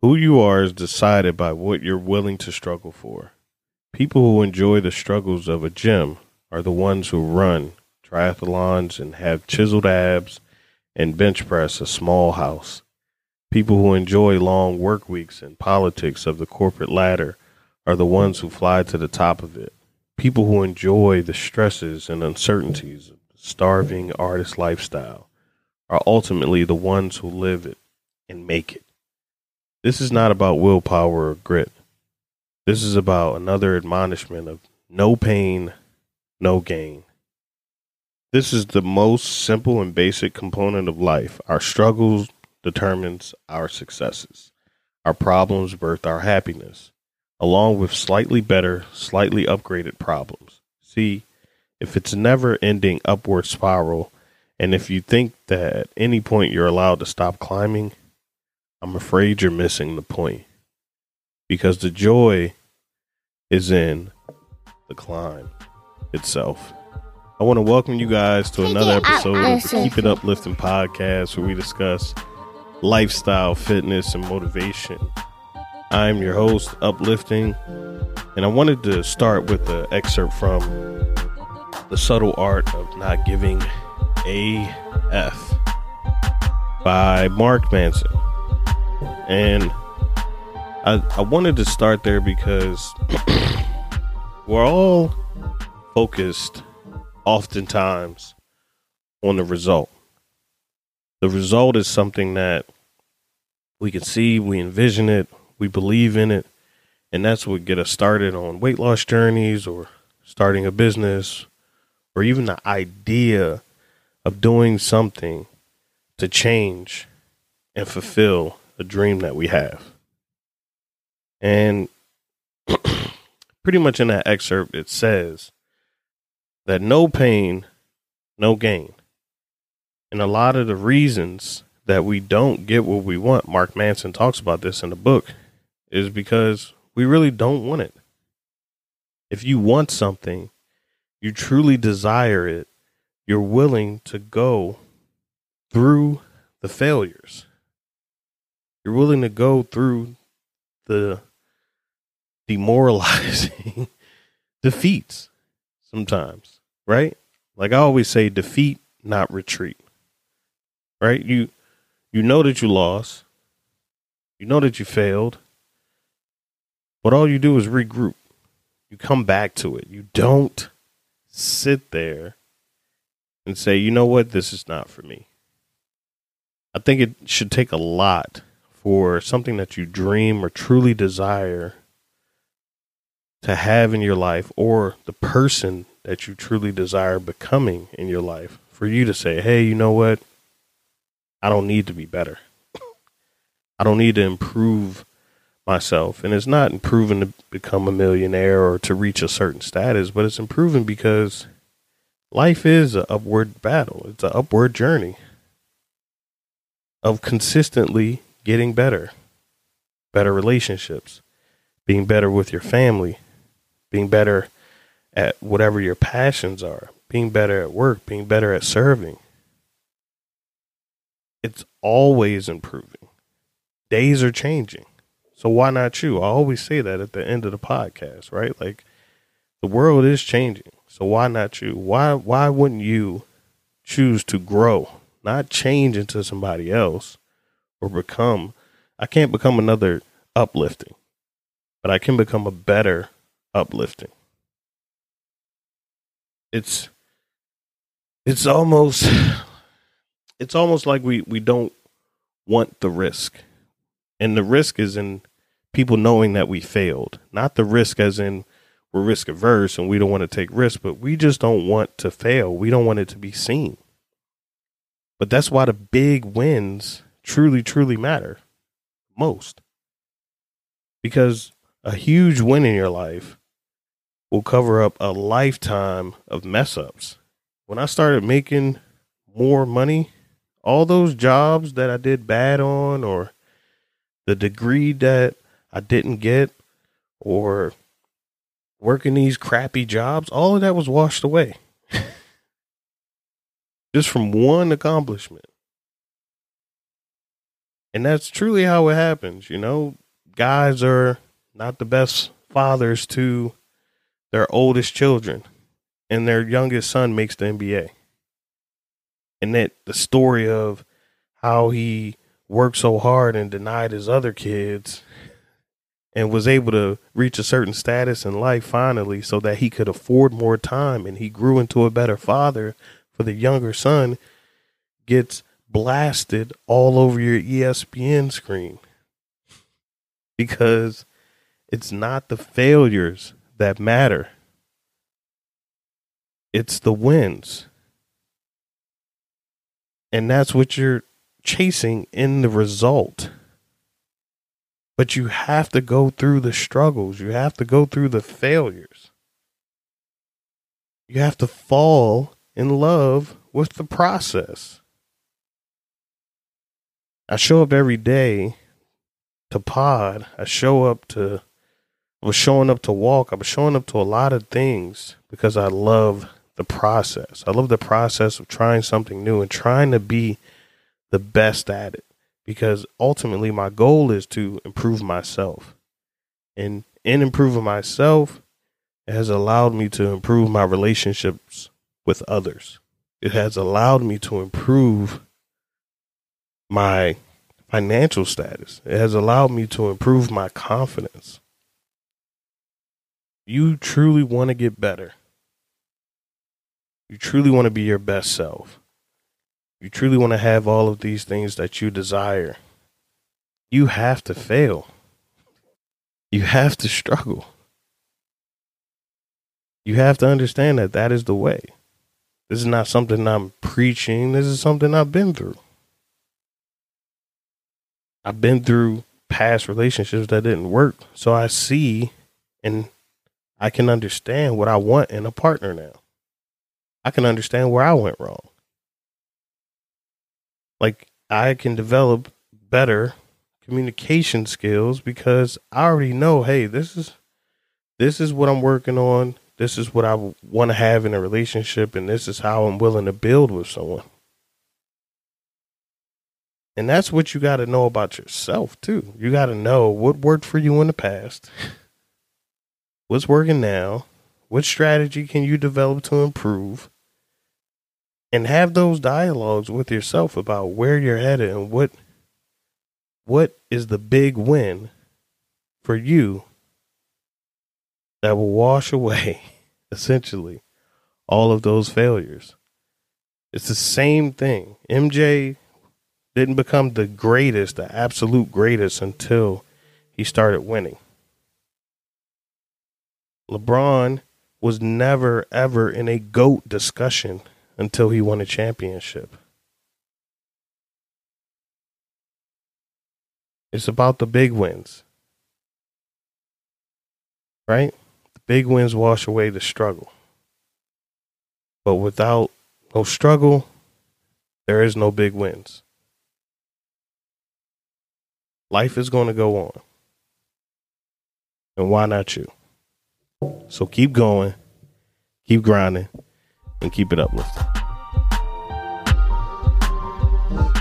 Who you are is decided by what you're willing to struggle for. People who enjoy the struggles of a gym are the ones who run triathlons and have chiseled abs and bench press a small house. People who enjoy long work weeks and politics of the corporate ladder are the ones who fly to the top of it. People who enjoy the stresses and uncertainties of the starving artist lifestyle are ultimately the ones who live it and make it. This is not about willpower or grit. This is about another admonishment of no pain, no gain. This is the most simple and basic component of life. Our struggles determines our successes. Our problems birth our happiness, along with slightly better, slightly upgraded problems. See, if it's never-ending upward spiral, and if you think that at any point you're allowed to stop climbing, I'm afraid you're missing the point, because the joy is in the climb itself. I want to welcome you guys to another episode of the Keep It Uplifting podcast, where we discuss lifestyle, fitness, and motivation. I'm your host, Uplifting, and I wanted to start with an excerpt from The Subtle Art of Not Giving AF by Mark Manson. And I wanted to start there because we're all focused oftentimes on the result. The result is something that we can see, we envision it, we believe in it, and that's what get us started on weight loss journeys or starting a business or even the idea of doing something to change and fulfill a dream that we have. And pretty much in that excerpt, it says that no pain, no gain. And a lot of the reasons that we don't get what we want, Mark Manson talks about this in the book, is because we really don't want it. If you want something, you truly desire it, you're willing to go through the failures. You're willing to go through the demoralizing defeats sometimes, right? Like I always say, defeat, not retreat, right? You know that you lost, you know that you failed, but all you do is regroup. You come back to it. You don't sit there and say, you know what, this is not for me. I think it should take a lot for something that you dream or truly desire to have in your life, or the person that you truly desire becoming in your life, for you to say, hey, you know what? I don't need to be better. I don't need to improve myself. And it's not improving to become a millionaire or to reach a certain status, but it's improving because life is an upward battle. It's an upward journey of consistently getting better, better relationships, being better with your family, being better at whatever your passions are, being better at work, being better at serving. It's always improving. Days are changing. So why not you? I always say that at the end of the podcast, right? Like, the world is changing. So why not you? Why wouldn't you choose to grow, not change into somebody else or become? I can't become another Uplifting, but I can become a better Uplifting. It's almost like we don't want the risk. And the risk is in people knowing that we failed. Not the risk as in we're risk averse and we don't want to take risks, but we just don't want to fail. We don't want it to be seen. But that's why the big wins truly, truly matter most. Because a huge win in your life will cover up a lifetime of mess ups. When I started making more money, all those jobs that I did bad on, or the degree that I didn't get, or working these crappy jobs, all of that was washed away just from one accomplishment. And that's truly how it happens. You know, guys are not the best fathers to their oldest children, and their youngest son makes the NBA. And that the story of how he worked so hard and denied his other kids and was able to reach a certain status in life finally so that he could afford more time, and he grew into a better father for the younger son, gets blasted all over your ESPN screen, because it's not the failures that matter. It's the wins. And that's what you're chasing in the result. But you have to go through the struggles. You have to go through the failures. You have to fall in love with the process. I show up every day to pod. I was showing up to walk. I was showing up to a lot of things because I love the process. I love the process of trying something new and trying to be the best at it, because ultimately my goal is to improve myself. And in improving myself, it has allowed me to improve my relationships with others. It has allowed me to improve my financial status. It has allowed me to improve my confidence. You truly want to get better. You truly want to be your best self. You truly want to have all of these things that you desire. You have to fail. You have to struggle. You have to understand that that is the way. This is not something I'm preaching. This is something I've been through. I've been through past relationships that didn't work. So I see and I can understand what I want in a partner now. I can understand where I went wrong. Like, I can develop better communication skills because I already know, hey, this is what I'm working on. This is what I want to have in a relationship. And this is how I'm willing to build with someone. And that's what you got to know about yourself, too. You got to know what worked for you in the past. What's working now? What strategy can you develop to improve? And have those dialogues with yourself about where you're headed and what is the big win for you that will wash away, essentially, all of those failures. It's the same thing. MJ didn't become the greatest, the absolute greatest, until he started winning. LeBron was never, ever in a GOAT discussion until he won a championship. It's about the big wins, right? The big wins wash away the struggle. But without no struggle, there is no big wins. Life is going to go on. And why not you? So keep going, keep grinding, and keep it uplifting.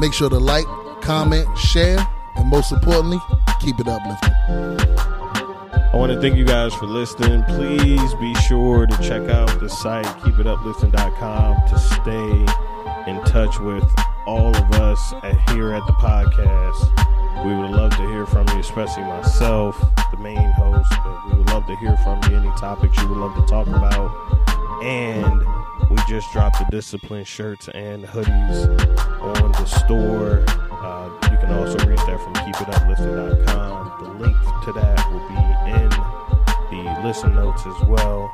Make sure to like, comment, share, and most importantly, keep it uplifting. I want to thank you guys for listening. Please be sure to check out the site, KeepItUplifting.com, to stay in touch with all of us here at the podcast. We would love to hear from you, especially myself, the main host. But we would love to hear from you, any topics you would love to talk about. And we just dropped the Discipline shirts and hoodies on the store. You can also reach that from KeepItUplifting.com. The link to that will be in the listen notes as well.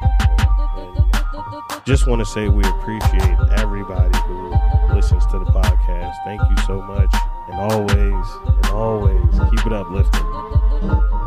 And just want to say we appreciate everybody who listens to the podcast. Thank you so much. And always keep it uplifting.